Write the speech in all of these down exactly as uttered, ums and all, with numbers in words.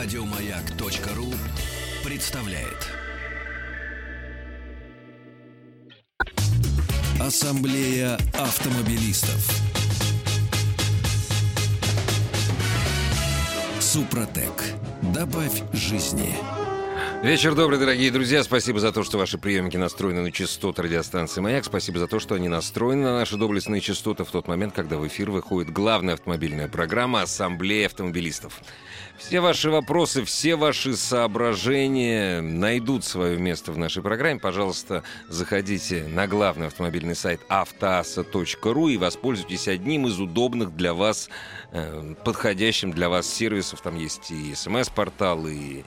Радиомаяк.ру представляет Ассамблея автомобилистов. Супротек. Добавь жизни. Вечер добрый, дорогие друзья. Спасибо за то, что ваши приемники настроены на частоты радиостанции «Маяк». Спасибо за то, что они настроены на наши доблестные частоты в тот момент, когда в эфир выходит главная автомобильная программа «Ассамблея автомобилистов». Все ваши вопросы, все ваши соображения найдут свое место в нашей программе. Пожалуйста, заходите на главный автомобильный сайт автоаса точка ру и воспользуйтесь одним из удобных для вас, подходящим для вас сервисов. Там есть и смс-портал, и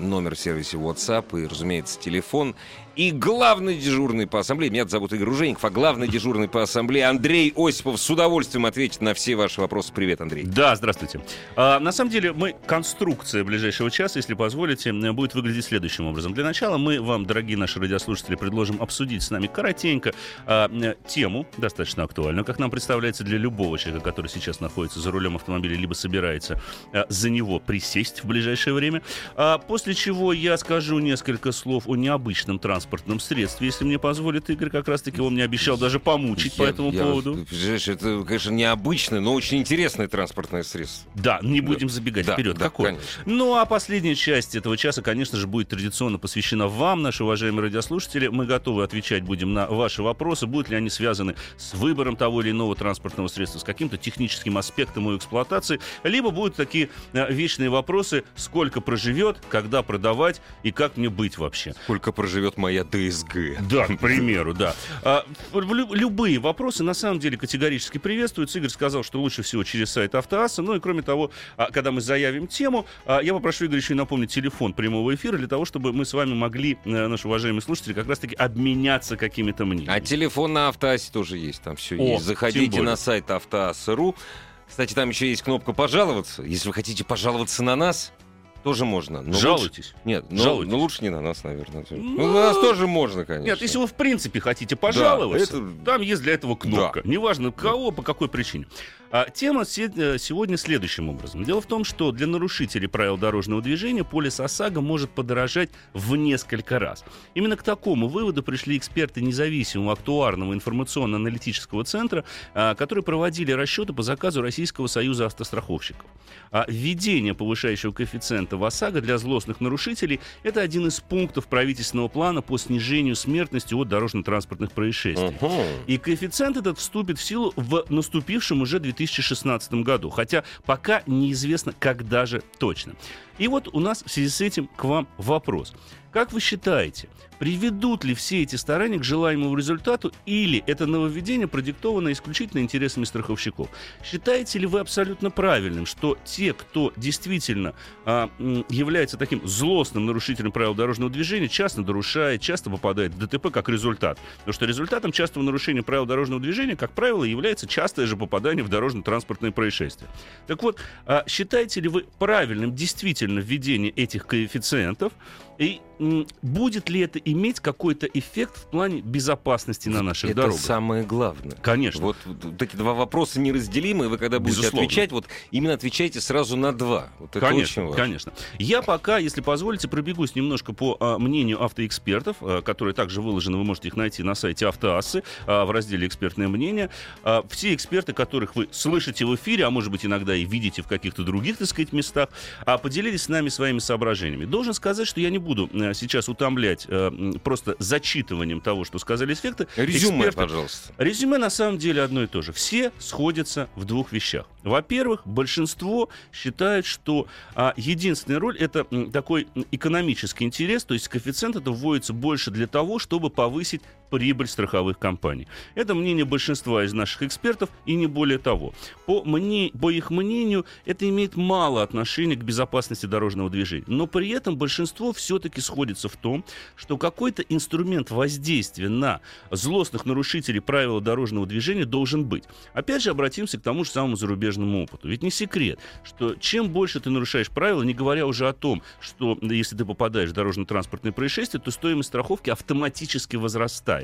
номер в сервисе WhatsApp, и, разумеется, телефон. И главный дежурный по ассамблее, меня зовут Игорь Ружеников, а главный дежурный по ассамблее Андрей Осипов с удовольствием ответит на все ваши вопросы. Привет, Андрей. Да, здравствуйте. А, на самом деле, мы конструкция ближайшего часа, если позволите, будет выглядеть следующим образом. Для начала мы вам, дорогие наши радиослушатели, предложим обсудить с нами коротенько а, тему, достаточно актуальную, как нам представляется, для любого человека, который сейчас находится за рулем автомобиля, либо собирается а, за него присесть в ближайшее время. А, после чего я скажу несколько слов о необычном транспортном средстве, если мне позволит Игорь, как раз-таки он мне обещал даже помучить я, по этому я, поводу. Это, конечно, необычное, но очень интересное транспортное средство. Да, не да. будем забегать да, вперед. Да, какое? Конечно. Ну, а последняя часть этого часа, конечно же, будет традиционно посвящена вам, наши уважаемые радиослушатели. Мы готовы отвечать будем на ваши вопросы, будут ли они связаны с выбором того или иного транспортного средства, с каким-то техническим аспектом его эксплуатации, либо будут такие э, вечные вопросы, сколько проживет, когда продавать и как мне быть вообще. Сколько проживет моя ДСГ. Да, к примеру, да. А, любые вопросы, на самом деле, категорически приветствуются. Игорь сказал, что лучше всего через сайт Автоаса. Ну и кроме того, а, когда мы заявим тему, а, я попрошу Игоря еще и напомнить телефон прямого эфира, для того, чтобы мы с вами могли, а, наши уважаемые слушатели, как раз-таки обменяться какими-то мнениями. А телефон на Автоасе тоже есть, там все О, есть. Заходите на сайт автоаса точка ру. Кстати, там еще есть кнопка «Пожаловаться». Если вы хотите пожаловаться на нас, тоже можно. Но жалуйтесь. Лучше... Нет, но, жалуйтесь. Но лучше не на нас, наверное. Но... Ну, на нас тоже можно, конечно. Нет, если вы в принципе хотите пожаловаться, да, это... там есть для этого кнопка. Да. Неважно, кого, да. по какой причине. А тема сегодня следующим образом. Дело в том, что для нарушителей правил дорожного движения полис ОСАГО может подорожать в несколько раз. Именно к такому выводу пришли эксперты независимого актуарного информационно-аналитического центра, которые проводили расчеты по заказу Российского союза автостраховщиков. А введение повышающего коэффициента в ОСАГО для злостных нарушителей — это один из пунктов правительственного плана по снижению смертности от дорожно-транспортных происшествий. Uh-huh. И коэффициент этот вступит в силу в наступившем уже две тысячи двадцатом. В две тысячи шестнадцатом году, хотя пока неизвестно, когда же точно. И вот у нас в связи с этим к вам вопрос. Как вы считаете, приведут ли все эти старания к желаемому результату, или это нововведение продиктовано исключительно интересами страховщиков? Считаете ли вы абсолютно правильным, что те, кто действительно а, является таким злостным нарушителем правил дорожного движения, часто нарушает, часто попадает в ДТП как результат? Потому что результатом частого нарушения правил дорожного движения, как правило, является частое же попадание в дорожно-транспортные происшествия. Так вот, а, считаете ли вы правильным действительно введение этих коэффициентов? И м, будет ли это иметь какой-то эффект в плане безопасности на наших это дорогах? Это самое главное. Конечно. Вот, вот эти два вопроса неразделимы, и вы когда будете Безусловно. отвечать, вот именно отвечайте сразу на два. Вот это конечно, очень важно. Конечно. Я пока, если позволите, пробегусь немножко по а, мнению автоэкспертов, а, которые также выложены, вы можете их найти на сайте Автоассы а, в разделе «Экспертное мнение». А, все эксперты, которых вы слышите в эфире, а может быть иногда и видите в каких-то других, так сказать, местах, а, поделились с нами своими соображениями. Должен сказать, что я не буду буду сейчас утомлять э, просто зачитыванием того, что сказали эксперты. Резюме, эксперты, пожалуйста. Резюме на самом деле одно и то же. Все сходятся в двух вещах. Во-первых, большинство считает, что а, единственная роль — это м, такой экономический интерес, то есть коэффициент это вводится больше для того, чтобы повысить прибыль страховых компаний. Это мнение большинства из наших экспертов, и не более того. По, мне, по их мнению, это имеет мало отношения к безопасности дорожного движения. Но при этом большинство все-таки сходится в том, что какой-то инструмент воздействия на злостных нарушителей правил дорожного движения должен быть. Опять же, обратимся к тому же самому зарубежному опыту. Ведь не секрет, что чем больше ты нарушаешь правила, не говоря уже о том, что если ты попадаешь в дорожно-транспортное происшествие, то стоимость страховки автоматически возрастает.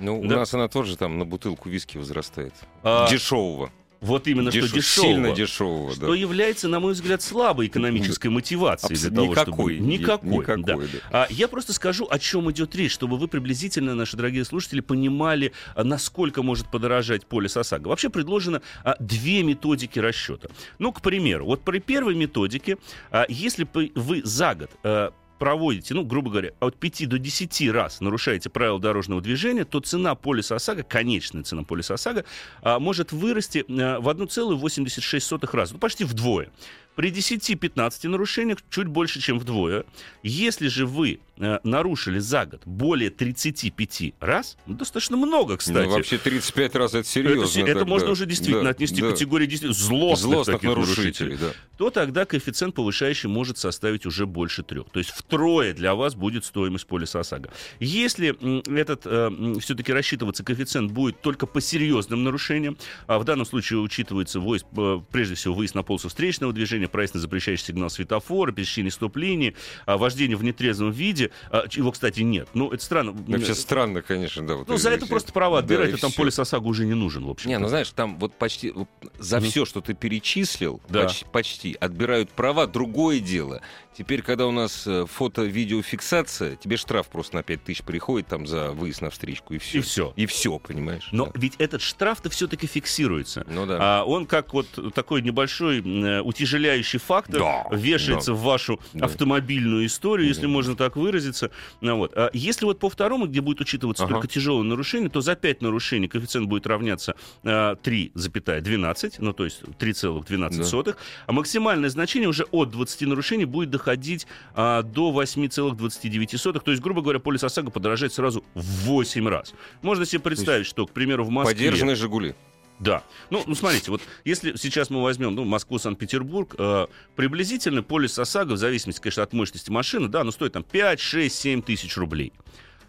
Ну, да. У нас она тоже там на бутылку виски возрастает. А... Дешевого. вот именно Деш... что дешевого, сильно дешевого, что да. является, на мой взгляд, слабой экономической мотивацией. Абсолют... для того, никакой, чтобы... никакой, никакой, да. Да. А, я просто скажу, о чем идет речь, чтобы вы приблизительно, наши дорогие слушатели, понимали, насколько может подорожать полис ОСАГО. Вообще предложено а, две методики расчета. Ну, к примеру, вот при первой методике, а, если вы за год а, проводите, ну, грубо говоря, от пяти до десяти раз нарушаете правила дорожного движения, то цена полиса ОСАГО, конечная цена полиса ОСАГО, а, может вырасти а, в одна целая восемьдесят шесть сотых раза, ну, почти вдвое. При десяти-пятнадцати нарушениях чуть больше, чем вдвое. Если же вы э, нарушили за год более тридцати пяти раз, ну, достаточно много, кстати. Ну, вообще тридцать пять раз — это серьезно. Это, это можно уже действительно да, отнести да. к категории злостных, злостных нарушителей. нарушителей да. То тогда коэффициент повышающий может составить уже больше трех. То есть втрое для вас будет стоимость полиса ОСАГО. Если этот э, все-таки рассчитываться коэффициент будет только по серьезным нарушениям, а в данном случае учитывается выезд, прежде всего выезд на полосу встречного движения, проезд на запрещающий сигнал светофора, пересечение стоп-линии, вождение в нетрезвом виде. Его, кстати, нет. Ну, это странно. Вообще странно, конечно, да. Вот ну, за это просто права отбирать, да, и там все. Полис ОСАГО уже не нужен, в общем-то. Не, ну, знаешь, там вот почти за все, что ты перечислил, да. почти, почти отбирают права. Другое дело. Теперь, когда у нас фото-видеофиксация, тебе штраф просто на пять тысяч приходит там за выезд на встречку, и все. И все. И все, понимаешь? Но да. ведь этот штраф-то все-таки фиксируется. Ну, да. А он как вот такой небольшой утяжеляющий фактор да, вешается да, в вашу да. автомобильную историю, если да. можно так выразиться. Вот. А если вот по второму, где будет учитываться ага. только тяжелое нарушение, то за пять нарушений коэффициент будет равняться а, три целых двенадцать сотых, ну то есть три целых двенадцать сотых, да. а максимальное значение уже от двадцати нарушений будет доходить а, до восемь целых двадцать девять сотых, то есть, грубо говоря, полис ОСАГО подорожает сразу в восемь раз. Можно себе представить, что, к примеру, в Москве... Подержанные «Жигули». Да. Ну, ну, смотрите, вот если сейчас мы возьмем ну, Москву, Санкт-Петербург, э, приблизительно полис ОСАГО, в зависимости, конечно, от мощности машины, да, оно стоит там пять, шесть, семь тысяч рублей.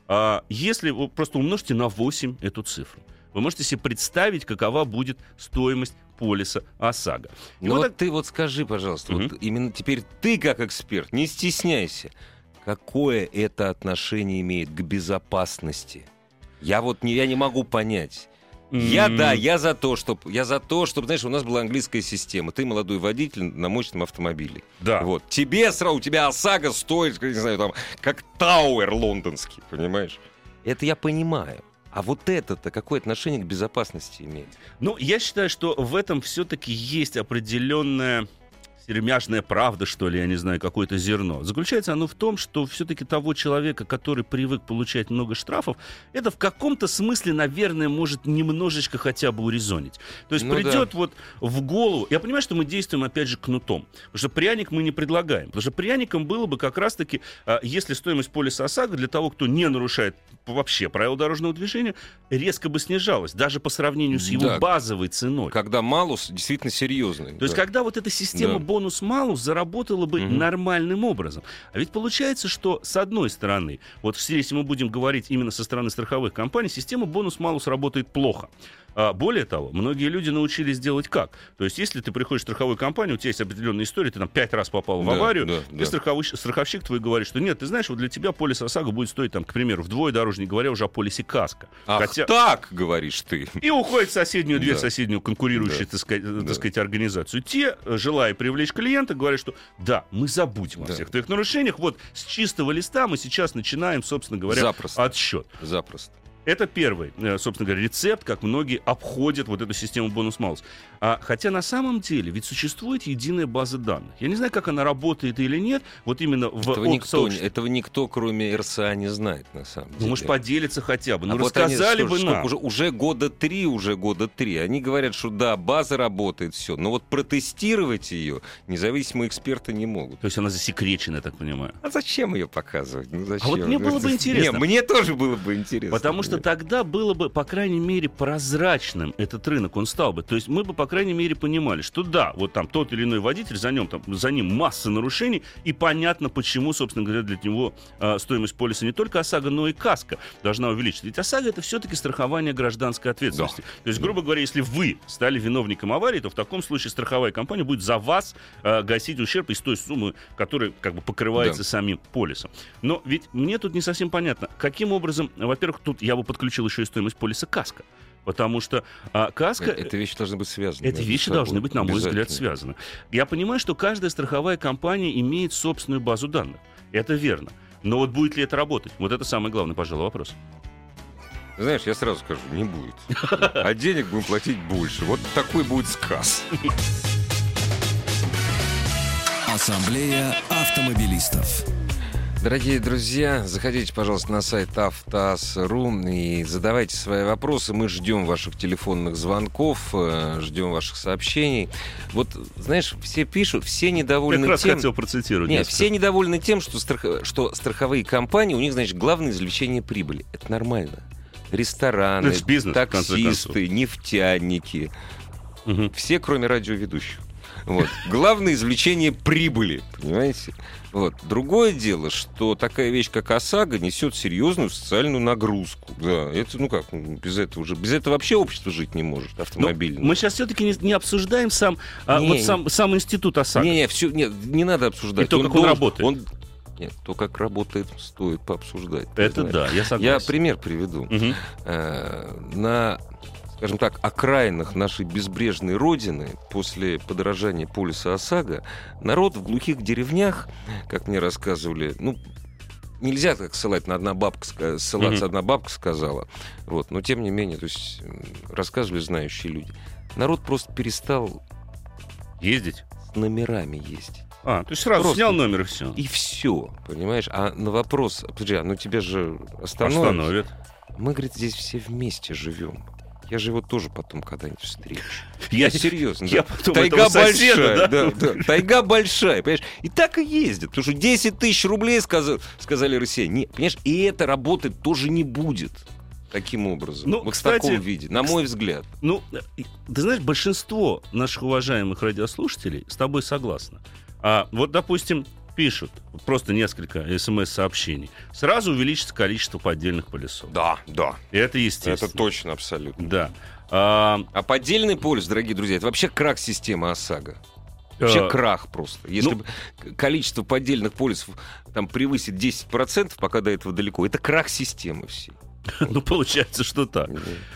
А если вы просто умножите на восемь эту цифру, вы можете себе представить, какова будет стоимость полиса ОСАГО. Ну, вот так... ты вот скажи, пожалуйста, угу. вот именно теперь ты как эксперт, не стесняйся, какое это отношение имеет к безопасности? Я вот не, я не могу понять... Я, mm-hmm. да, я за то, чтобы, я за то, чтобы, знаешь, у нас была английская система. Ты молодой водитель на мощном автомобиле. Да. Вот. Тебе сразу, у тебя ОСАГО стоит, не знаю, там, как Тауэр лондонский, понимаешь? Это я понимаю. А вот это-то какое отношение к безопасности имеет? Ну, я считаю, что в этом все-таки есть определенная... сермяжная правда, что ли, я не знаю, какое-то зерно. Заключается оно в том, что все-таки того человека, который привык получать много штрафов, это в каком-то смысле, наверное, может немножечко хотя бы урезонить. То есть ну придет да. вот в голову... Я понимаю, что мы действуем, опять же, кнутом. Потому что пряник мы не предлагаем. Потому что пряником было бы как раз-таки, если стоимость полиса ОСАГО для того, кто не нарушает вообще правила дорожного движения, резко бы снижалась, даже по сравнению с его да. базовой ценой. Когда малус действительно серьезный. То да. есть когда вот эта система... Да. бонус-малус заработало бы mm-hmm. нормальным образом. А ведь получается, что с одной стороны, вот если мы будем говорить именно со стороны страховых компаний, система бонус-малус работает плохо. А более того, многие люди научились делать как? То есть, если ты приходишь в страховую компанию, у тебя есть определенная история, ты там пять раз попал в аварию, да, да, и да. страховщик твой говорит, что нет, ты знаешь, вот для тебя полис ОСАГО будет стоить, там, к примеру, вдвое дороже, не говоря уже о полисе КАСКО. Ах, хотя... так, говоришь ты. И уходит в соседнюю дверь, да. соседнюю конкурирующую, да. так сказать, да. так сказать, организацию. Те, желая привлечь клиента, говорят, что да, мы забудем да. о всех твоих нарушениях, вот с чистого листа мы сейчас начинаем, собственно говоря, Запросто. отсчет. Запросто. Это первый, собственно говоря, рецепт, как многие обходят вот эту систему бонус-малус. А, хотя на самом деле ведь существует единая база данных. Я не знаю, как она работает или нет. Вот именно в этого, никто, этого никто, кроме РСА, не знает, на самом деле. Ну, может, поделиться хотя бы. Ну, а рассказали вот они, бы нам. Уже, уже года три, уже года три. Они говорят, что да, база работает, все. Но вот протестировать ее независимые эксперты не могут. То есть она засекречена, я так понимаю. А зачем ее показывать? Ну, зачем? А вот мне было бы интересно. Нет, мне тоже было бы интересно. Потому что тогда было бы, по крайней мере, прозрачным этот рынок, он стал бы. То есть мы бы, по крайней мере, понимали, что да, вот там тот или иной водитель, за ним, там, за ним масса нарушений, и понятно, почему, собственно говоря, для него э, стоимость полиса не только ОСАГО, но и КАСКО должна увеличиться. Ведь ОСАГО — это все-таки страхование гражданской ответственности. Да. То есть, грубо говоря, если вы стали виновником аварии, то в таком случае страховая компания будет за вас э, гасить ущерб из той суммы, которая как бы покрывается да. самим полисом. Но ведь мне тут не совсем понятно, каким образом, во-первых, тут я бы подключил еще и стоимость полиса КАСКО. Потому что а, каска... Эти вещи должны быть связаны. Эти вещи должны быть, на мой взгляд, связаны. Я понимаю, что каждая страховая компания имеет собственную базу данных. Это верно. Но вот будет ли это работать? Вот это самый главный, пожалуй, вопрос. Знаешь, я сразу скажу, не будет. А денег будем платить больше. Вот такой будет сказ. Ассамблея автомобилистов. Дорогие друзья, заходите, пожалуйста, на сайт автас точка ру и задавайте свои вопросы. Мы ждем ваших телефонных звонков, ждем ваших сообщений. Вот, знаешь, все пишут, все недовольны тем... Я как раз хотел процитировать. Нет, все недовольны тем, что, страх... что страховые компании, у них, значит, главное извлечение прибыли. Это нормально. Рестораны, это бизнес, таксисты, нефтяники. Угу. Все, кроме радиоведущих. Вот. Главное извлечение прибыли, понимаете? Вот. Другое дело, что такая вещь, как ОСАГО, несет серьезную социальную нагрузку. Да, это, ну как, без этого уже, без этого вообще общество жить не может, автомобильное. Мы сейчас все-таки не, не обсуждаем сам, не, а, вот не, сам, сам институт ОСАГО. Не, не, все, не, не надо обсуждать. И то, он как должен, он работает. Он... Нет, то, как работает, стоит пообсуждать. Это да, я согласен. Я пример приведу. Угу. А, на... скажем так, окраинах нашей безбрежной родины после подорожания полиса ОСАГО народ в глухих деревнях, как мне рассказывали, ну, нельзя так ссылать на одна бабка, ссылаться, mm-hmm. одна бабка сказала, вот, но тем не менее, то есть, рассказывали знающие люди. Народ просто перестал ездить, с номерами ездить. А, то есть сразу просто снял номер и все. И все, понимаешь? А на вопрос, подожди, ну тебя же остановят. Остановят. Мы, говорит, здесь все вместе живем. Я же его тоже потом когда-нибудь встречу. Я серьезно. Я да. потом тайга соседа, большая, да? Да, да. Тайга большая, понимаешь? И так и ездит. Потому что десять тысяч рублей, сказали, сказали россияне. Нет, понимаешь, и это работать тоже не будет. Таким образом, ну, вот кстати, в таком виде, на мой взгляд. Ну, ты знаешь, большинство наших уважаемых радиослушателей с тобой согласны. А вот, допустим, пишут просто несколько смс-сообщений, сразу увеличится количество поддельных полисов. Да, да. И это естественно. Это точно, абсолютно. Да. А, а поддельный полис, дорогие друзья, это вообще крах системы ОСАГО. Вообще а... крах просто. Если ну... бы количество поддельных полисов там превысит десять процентов, пока до этого далеко, это крах системы всей. Ну, получается, что так.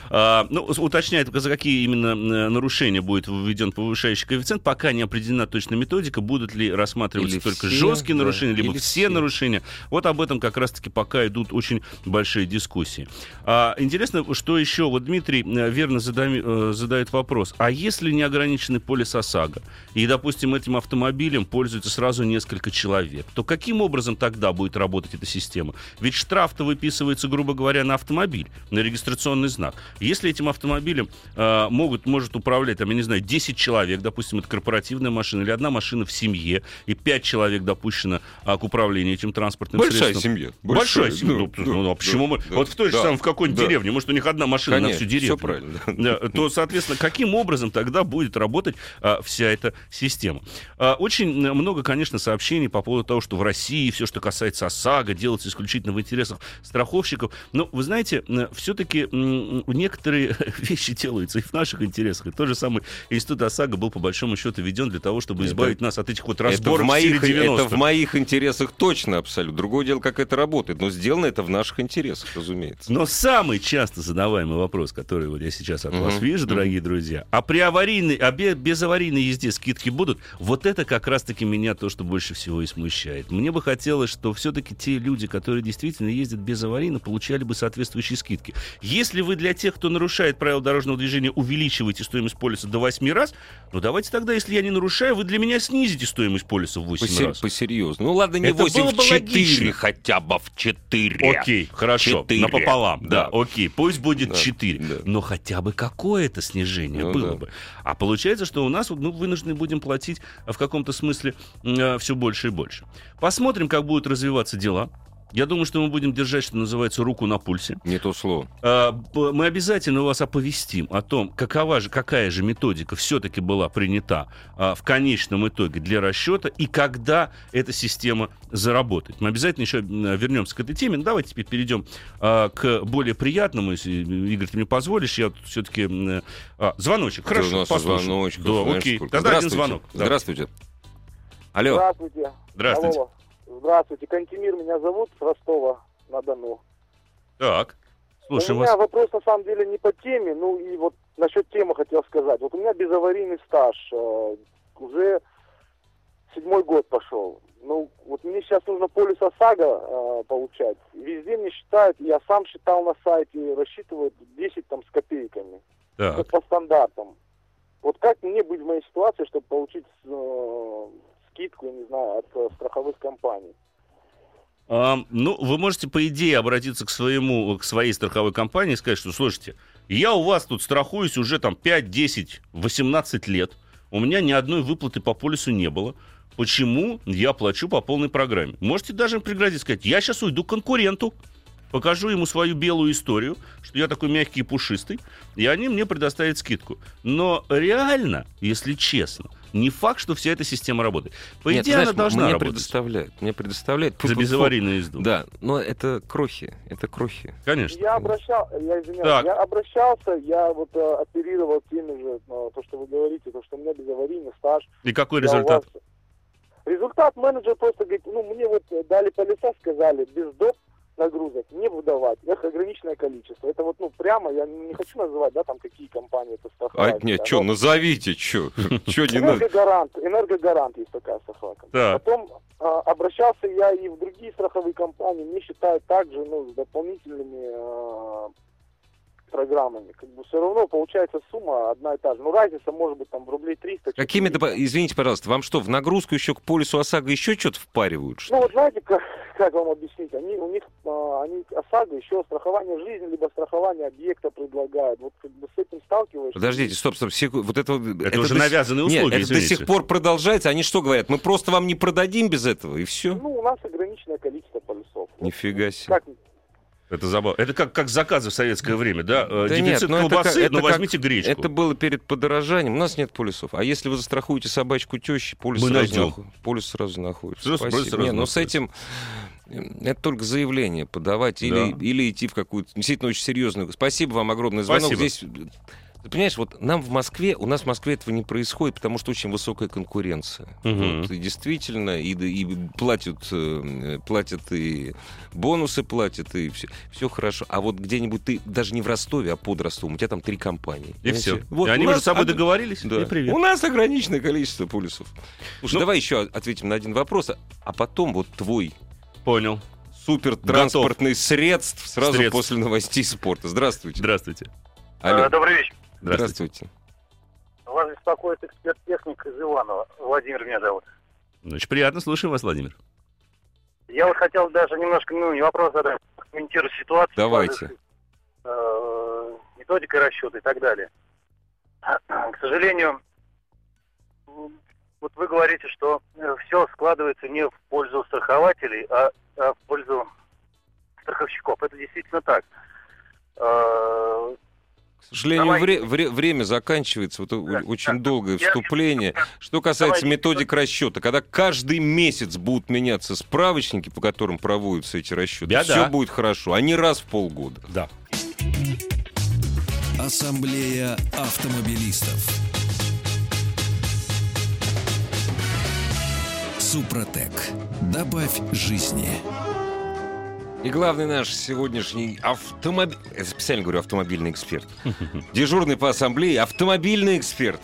А, ну, уточняет, за какие именно нарушения будет введен повышающий коэффициент. Пока не определена точная методика, будут ли рассматриваться или только все, жесткие да, нарушения, либо все, все нарушения. Вот об этом как раз-таки пока идут очень большие дискуссии. А, интересно, что еще? Вот Дмитрий верно задами, задает вопрос. А если неограниченный полис ОСАГО, и, допустим, этим автомобилем пользуются сразу несколько человек, то каким образом тогда будет работать эта система? Ведь штраф-то выписывается, грубо говоря, на автомобиль, на регистрационный знак. Если этим автомобилем э, могут, может управлять, там, я не знаю, десять человек, допустим, это корпоративная машина, или одна машина в семье, и пять человек допущено а, к управлению этим транспортным большая средством. Семья. Большая, большая семья. Большая семья. Ну, да, почему да, мы... да, вот в той да, же самой, в какой-нибудь да. деревне, может, у них одна машина конечно, на всю деревню. Все правильно. Да, то, соответственно, каким образом тогда будет работать а, вся эта система? А, очень много, конечно, сообщений по поводу того, что в России все, что касается ОСАГО, делается исключительно в интересах страховщиков. Но, вы знаете, знаете, все-таки некоторые вещи делаются и в наших интересах. И тот же самый институт ОСАГО был, по большому счету, введен для того, чтобы избавить это, нас от этих вот разборов в стиле девяностых. Это в моих интересах точно, абсолютно. Другое дело, как это работает. Но сделано это в наших интересах, разумеется. Но самый часто задаваемый вопрос, который вот я сейчас от mm-hmm. вас вижу, дорогие mm-hmm. друзья, а при аварийной, а без аварийной езде скидки будут? Вот это как раз-таки меня то, что больше всего и смущает. Мне бы хотелось, что все-таки те люди, которые действительно ездят без аварийно, получали бы соответственно скидки. Если вы для тех, кто нарушает правила дорожного движения, увеличиваете стоимость полиса до восемь раз, ну давайте тогда, если я не нарушаю, вы для меня снизите стоимость полиса в восемь раз. Посерьезно. Ну ладно, не это восемь, было бы в четыре, хотя бы в четыре. Окей, хорошо, четыре. Напополам. Да. да, окей, пусть будет да. четыре. Да. Но хотя бы какое-то снижение ну, было да. бы. А получается, что у нас ну, вынуждены будем платить в каком-то смысле э, все больше и больше. Посмотрим, как будут развиваться дела. Я думаю, что мы будем держать, что называется, руку на пульсе. Не то слово. Мы обязательно вас оповестим о том, какова же, какая же методика все-таки была принята в конечном итоге для расчета и когда эта система заработает. Мы обязательно еще вернемся к этой теме. Но давайте теперь перейдем к более приятному. Игорь, ты мне позволишь? Я тут все-таки... А, звоночек. Хорошо, послушаем. Звоночек. Да, знаешь, окей. Сколько? Тогда один звонок. Здравствуйте. Здравствуйте. Алло. Здравствуйте. Здравствуйте. Здравствуйте, Кантемир меня зовут, с Ростова-на-Дону. Так. Слушай, у меня вас... вопрос на самом деле не по теме, ну и вот насчет темы хотел сказать. Вот у меня безаварийный стаж э, уже седьмой год пошел. Ну вот мне сейчас нужно полис ОСАГО э, получать. Везде мне считают, я сам считал на сайте, рассчитывают десять там с копейками. Так. Вот по стандартам. Вот как мне быть в моей ситуации, чтобы получить э, скидку, не знаю, от э, страховых компаний? Um, ну, вы можете, по идее, обратиться к своему, к своей страховой компании и сказать, что, слушайте, я у вас тут страхуюсь уже там пять, десять, восемнадцать лет, у меня ни одной выплаты по полису не было, почему я плачу по полной программе? Можете даже пригрозить, сказать, я сейчас уйду к конкуренту, покажу ему свою белую историю, что я такой мягкий и пушистый, и они мне предоставят скидку. Но реально, если честно... Не факт, что вся эта система работает. По идее, Нет, знаешь, она должна мне работать. Предоставляет, мне предоставляет. За безаварийную езду. Да, но это крохи, это крохи. Конечно. Я, обращал, я, извиняюсь, я обращался, я вот э, оперировал теми же, то, что вы говорите, то, что у меня безаварийный стаж. И какой результат? Вас... Результат менеджер просто говорит, ну, мне вот дали полиса, сказали, без доп. Нагрузок не выдавать, их ограниченное количество. Это вот, ну, прямо, я не хочу называть, да, там, какие компании это страховают. А, нет, да, что, но... назовите, что? Энергогарант, энергогарант есть такая страховка. Да. Потом а, обращался я и в другие страховые компании, мне считают также, ну, с дополнительными а, программами. Как бы все равно получается сумма одна и та же. Ну, разница может быть, там, в рублей триста. Какими-то, извините, пожалуйста, вам что, в нагрузку еще к полису ОСАГО еще что-то впаривают? Что ну, вот знаете, как... Как вам объяснить? Они, у них а, они ОСАГО еще страхование жизни, либо страхование объекта предлагают. Вот как бы с этим сталкиваешься. Подождите, стоп, стоп, секунду. Вот это, это, это уже до... навязанные услуги. Нет, это до сих пор продолжается. Они что говорят? Мы просто вам не продадим без этого, и все? Ну, у нас ограниченное количество полисов. Нифига себе. Как... Это забавно. Это как, как заказы в советское время, да? да Дефицит нет, ну колбасы, но ну, возьмите как, гречку. Это было перед подорожанием. У нас нет полисов. А если вы застрахуете собачку тещи, полис, полис сразу находится. Сразу, полис сразу нет, находится. Но с этим... Это только заявление подавать, да. или, или идти в какую-то действительно очень серьезную... Спасибо вам огромное за звонок. Здесь, ты понимаешь, вот нам в Москве, у нас в Москве этого не происходит, потому что очень высокая конкуренция. Угу. Вот, и действительно, и, и платят, платят, и бонусы платят, и все, все хорошо. А вот где-нибудь ты, даже не в Ростове, а под Ростовом, у тебя там три компании. И понимаете? Все. Вот, и они между собой ог... договорились, да. И привет. У нас ограниченное количество полисов. Слушай, ну... давай еще ответим на один вопрос, а потом вот твой... Понял. Супертранспортных средств сразу средств. После новостей спорта. Здравствуйте. Здравствуйте. Алло. Добрый вечер. Здравствуйте. Здравствуйте. Вас беспокоит эксперт-техник из Иванова. Владимир меня зовут. Очень приятно. Слушаю вас, Владимир. Я вот хотел даже немножко, ну, не вопрос задать, комментирую ситуацию. Давайте. Э, методикой расчета и так далее. К сожалению, вот вы говорите, что все складывается не в пользу страхователей, а, а в пользу страховщиков. Это действительно так. К сожалению, Давай... вре- вре- время заканчивается. Вот да, очень да, долгое я... вступление. Что касается Давай... методик расчета, когда каждый месяц будут меняться справочники, по которым проводятся эти расчеты, я все да. будет хорошо, а не раз в полгода. Да. Ассамблея автомобилистов. Супротек. Добавь жизни. И главный наш сегодняшний автомобиль... Я специально говорю автомобильный эксперт. Дежурный по ассамблее автомобильный эксперт.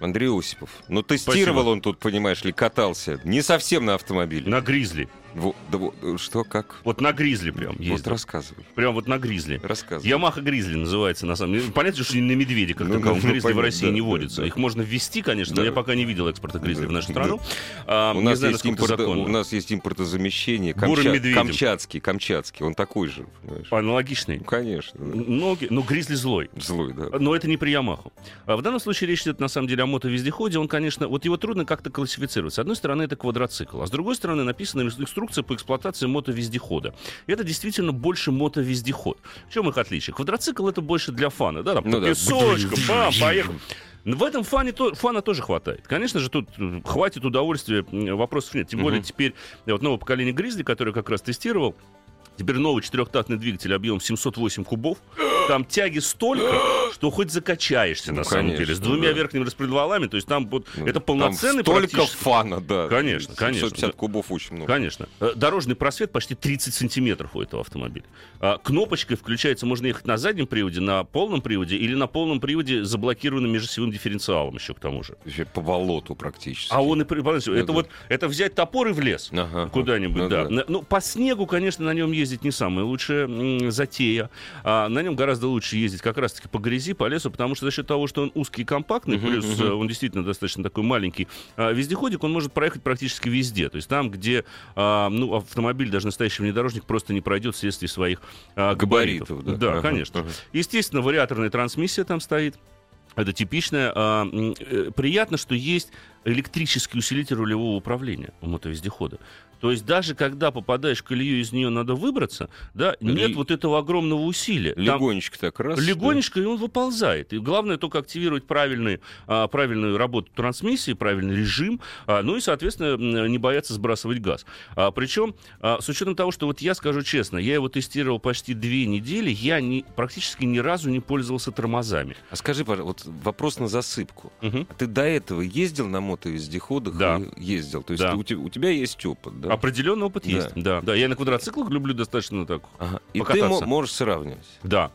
Андрей Осипов. Но тестировал Спасибо. Он тут, понимаешь ли, катался. Не совсем на автомобиле. На Гризли. Во, да, во, что, как? Вот на Гризли прям ездил. Вот рассказывай. Прям вот на Гризли. Рассказывай. Yamaha Grizzly называется на самом деле. Понятно, что не на медведе, как ну, таковом. Ну, Гризли понятно, в России да, не водится. Да, Их да. можно ввести, конечно, да. но я пока не видел экспорта Гризли да. в нашу страну. Да. А, у, нас знаю, импорт, у нас есть импортозамещение. Камчат... Камчатский, Камчатский. Он такой же. Понимаешь? Аналогичный. Ну, конечно. Да. Но, но Гризли злой. Злой, да. Но это не при Ямаху. А в данном случае речь идет, на самом деле, о мотовездеходе. Он, конечно, вот его трудно как-то классифицировать. С одной стороны, это квадроцикл. А с другой стороны, написано инструкция по эксплуатации мотовездехода. Это действительно больше мотовездеход. В чем их отличие? Квадроцикл — это больше для фана, да? Там ну да. песочка, бам, поехал. В этом фане то, фана тоже хватает. Конечно же, тут хватит удовольствия, вопросов нет. Тем более угу. теперь вот новое поколение Гризли, которое я как раз тестировал, теперь новый четырехтактный двигатель объемом семьсот восемь кубов. там тяги столько, что хоть закачаешься, ну, на конечно, самом деле. С двумя, да, верхними распредвалами, то есть там вот, ну, это полноценный практически... Столько фана, да. Конечно, конечно. сто пятьдесят да. кубов очень много. Конечно. Дорожный просвет почти тридцать сантиметров у этого автомобиля. Кнопочкой включается, можно ехать на заднем приводе, на полном приводе или на полном приводе заблокированным межосевым дифференциалом еще к тому же. По болоту практически. А он и... Это, да, вот, это взять топор и в лес, ага, куда-нибудь, ага, да. да. Ну, по снегу, конечно, на нем ездить не самая лучшая затея. А на нем гораздо лучше ездить как раз-таки по грязи, по лесу, потому что за счет того, что он узкий и компактный, uh-huh, плюс uh-huh. он действительно достаточно такой маленький вездеходик, он может проехать практически везде. То есть там, где а, ну, автомобиль, даже настоящий внедорожник, просто не пройдет вследствие своих а, габаритов. габаритов. Да, да, uh-huh, конечно. Uh-huh. Естественно, вариаторная трансмиссия там стоит. Это типичное. А, приятно, что есть электрический усилитель рулевого управления у мотовездехода. То есть даже когда попадаешь в колею, из нее надо выбраться, да, нет Л... вот этого огромного усилия. Легонечко так раз. Легонечко, да, и он выползает. И главное только активировать правильный, а, правильную работу трансмиссии, правильный режим, а, ну и, соответственно, не бояться сбрасывать газ. А, причем, а, с учетом того, что вот я скажу честно, я его тестировал почти две недели, я не, практически ни разу не пользовался тормозами. А скажи, пожалуйста, вот вопрос на засыпку. Угу. А ты до этого ездил на мотовездеходах? Да. И ездил. То есть да. у, тебя, у тебя есть опыт, да? Да. Определенный опыт да. есть. Да, да. Я на квадроциклах люблю достаточно так ага. покататься. И ты можешь сравнивать. Да.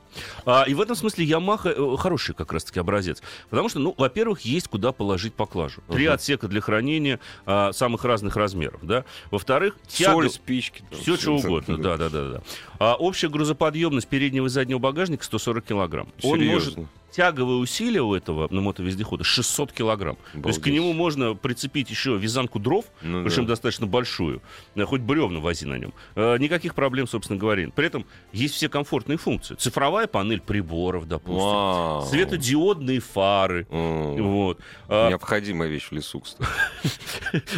А, и в этом смысле Yamaha хороший как раз-таки образец. Потому что, ну, во-первых, есть куда положить поклажу. Три угу. отсека для хранения а, самых разных размеров. Да. Во-вторых, тяга... Соль, спички. Там, все, что угодно. Да, да, да, да. А, общая грузоподъемность переднего и заднего багажника сто сорок килограмм. Серьезно? Он может... Тяговое усилие у этого на мотовездехода шестьсот килограмм. Балдец. То есть к нему можно прицепить еще вязанку дров, ну, причем да. достаточно большую. Хоть бревна вози на нем. Э, никаких проблем, собственно говоря. При этом есть все комфортные функции. Цифровая панель приборов, допустим. Вау. Светодиодные фары. Вот. Необходимая вещь в лесу, кстати.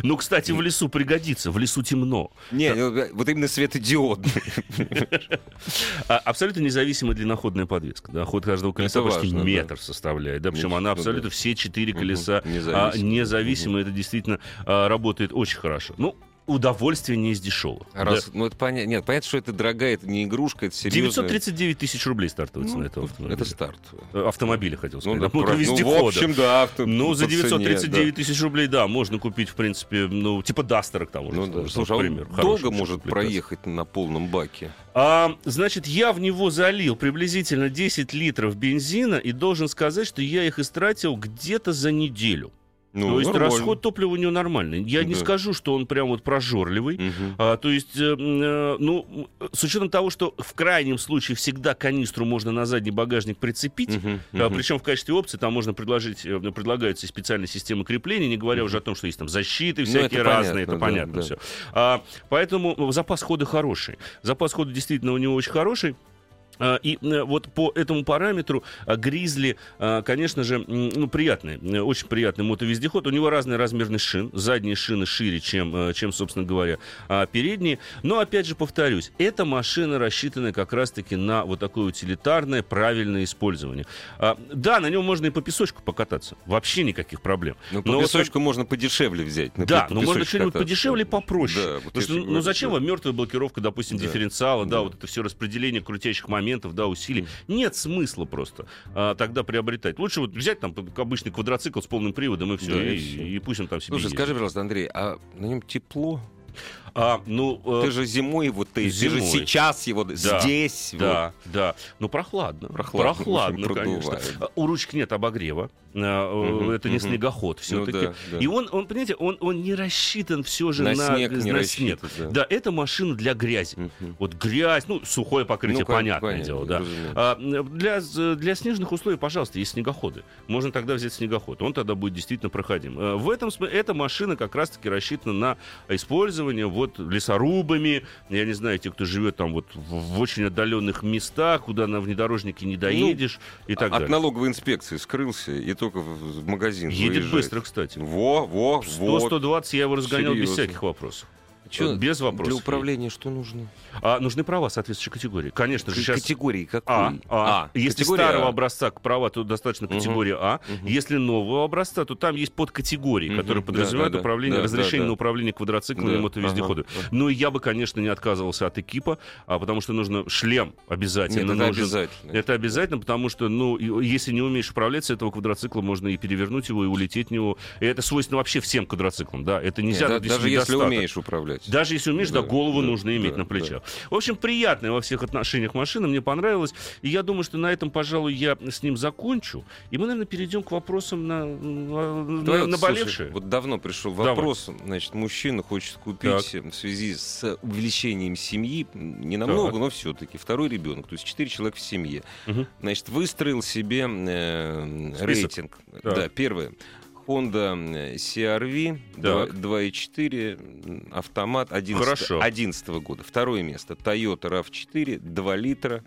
Ну, кстати, в лесу пригодится. В лесу темно. Не, вот именно светодиодные. Абсолютно независимая длинноходная подвеска. Ход каждого колеса важно. Метр составляет, да, причем она абсолютно все четыре колеса независимо, это действительно работает очень хорошо. Ну, удовольствие не из дешевых. Раз, да. Ну, это понятно. Нет, понятно, что это дорогая, это не игрушка, это серьезно. девятьсот тридцать девять тысяч рублей стартуется, ну, на этого автомобиля. Это старт. Автомобиля, хотел сказать. Ну, да, про... ну, в общем, да. Авто... Ну, за девятьсот тридцать девять тысяч да. рублей, да, можно купить, в принципе, ну, типа Дастера к тому же. Ну, да. Слушай, например, он долго может проехать на полном баке? А, значит, я в него залил приблизительно десять литров бензина и должен сказать, что я их истратил где-то за неделю. Ну, то есть нормально. Расход топлива у него нормальный. Я да. не скажу, что он прям вот прожорливый. Угу. А, то есть, э, э, ну, с учетом того, что в крайнем случае всегда канистру можно на задний багажник прицепить, угу. а, причем в качестве опции там можно предложить, предлагаются специальные системы крепления, не говоря угу. уже о том, что есть там защиты всякие, ну, это разные, понятно, это да, понятно да. все. А, поэтому запас хода хороший. Запас хода действительно у него очень хороший. И вот по этому параметру Grizzly, конечно же, ну, приятный, очень приятный мотовездеход. У него разная размерность шин. Задние шины шире, чем, чем, собственно говоря, передние. Но, опять же, повторюсь, эта машина рассчитана как раз-таки на вот такое утилитарное, правильное использование. Да, на нем можно и по песочку покататься. Вообще никаких проблем. Но по но песочку вот... можно подешевле взять. Например, да, но можно что-нибудь подешевле и попроще. Да, вот что, ну, зачем вам мертвая блокировка, допустим, да. дифференциала, да, да, вот это все распределение крутящих моментов, моментов, да, усилий. Нет смысла просто а, тогда приобретать. Лучше вот взять там обычный квадроцикл с полным приводом и все, да, и, и, и пусть он там себе едет. Слушай, скажи, пожалуйста, Андрей, а на нем тепло? А, ну, ты э... же зимой его, ты, зимой. ты же сейчас его да, здесь. Да, вот. да. Ну, прохладно. Прохладно, прохладно конечно. У ручки нет обогрева. Uh-huh, это не uh-huh. снегоход все-таки. Ну, да, да. И он, он, понимаете, он, он не рассчитан все же на, на снег. На не снег. Да. да, это машина для грязи. Uh-huh. Вот грязь, ну, сухое покрытие, ну, понятное понятно, дело. Да. А, для, для снежных условий, пожалуйста, есть снегоходы. Можно тогда взять снегоход. Он тогда будет действительно проходим. А, в этом смысле эта машина как раз-таки рассчитана на использование вот лесорубами. Я не знаю, те, кто живет там вот в очень отдаленных местах, куда на внедорожнике не доедешь, ну, и так от далее. От налоговой инспекции скрылся, и только в магазин едет выезжает. Быстро, кстати. Во, во, сто, сто двадцать, я его разгонял серьезно. Без всяких вопросов. Че, без вопросов. Для управления что нужно? А, нужны права соответствующей категории. Конечно же, сейчас... Категории какой? А, а. а. Если категория старого а. образца к права, то достаточно категории угу. А. Угу. Если нового образца, то там есть подкатегории, угу. которые подразумевают да, управление, да, разрешение да, да. на управление квадроциклами да. и мотовездеходами. Ага. Ну, я бы, конечно, не отказывался от экипа, а, потому что нужно шлем обязательно. Нет, это нужен... обязательно. Это обязательно, потому что, ну, если не умеешь управлять, с этого квадроцикла можно и перевернуть его, и улететь в него. И это свойственно вообще всем квадроциклам, да. Это нельзя... Нет, даже недостаток. Если умеешь управлять. Даже если умеешь, да, да голову да, нужно иметь да, на плечах. Да. В общем, приятная во всех отношениях машина, мне понравилась. И я думаю, что на этом, пожалуй, я с ним закончу. И мы, наверное, перейдем к вопросам на, на, наболевшие. Вот давно пришел вопрос. Давай. Значит, мужчина хочет купить так. в связи с увеличением семьи, не намного, так. но все-таки, второй ребенок, то есть четыре человека в семье. Угу. Значит, выстроил себе э, рейтинг. Так. Да, первое. Honda си ар-V два и четыре, автомат две тысячи одиннадцатого года. Второе место. Toyota рав четыре, два литра.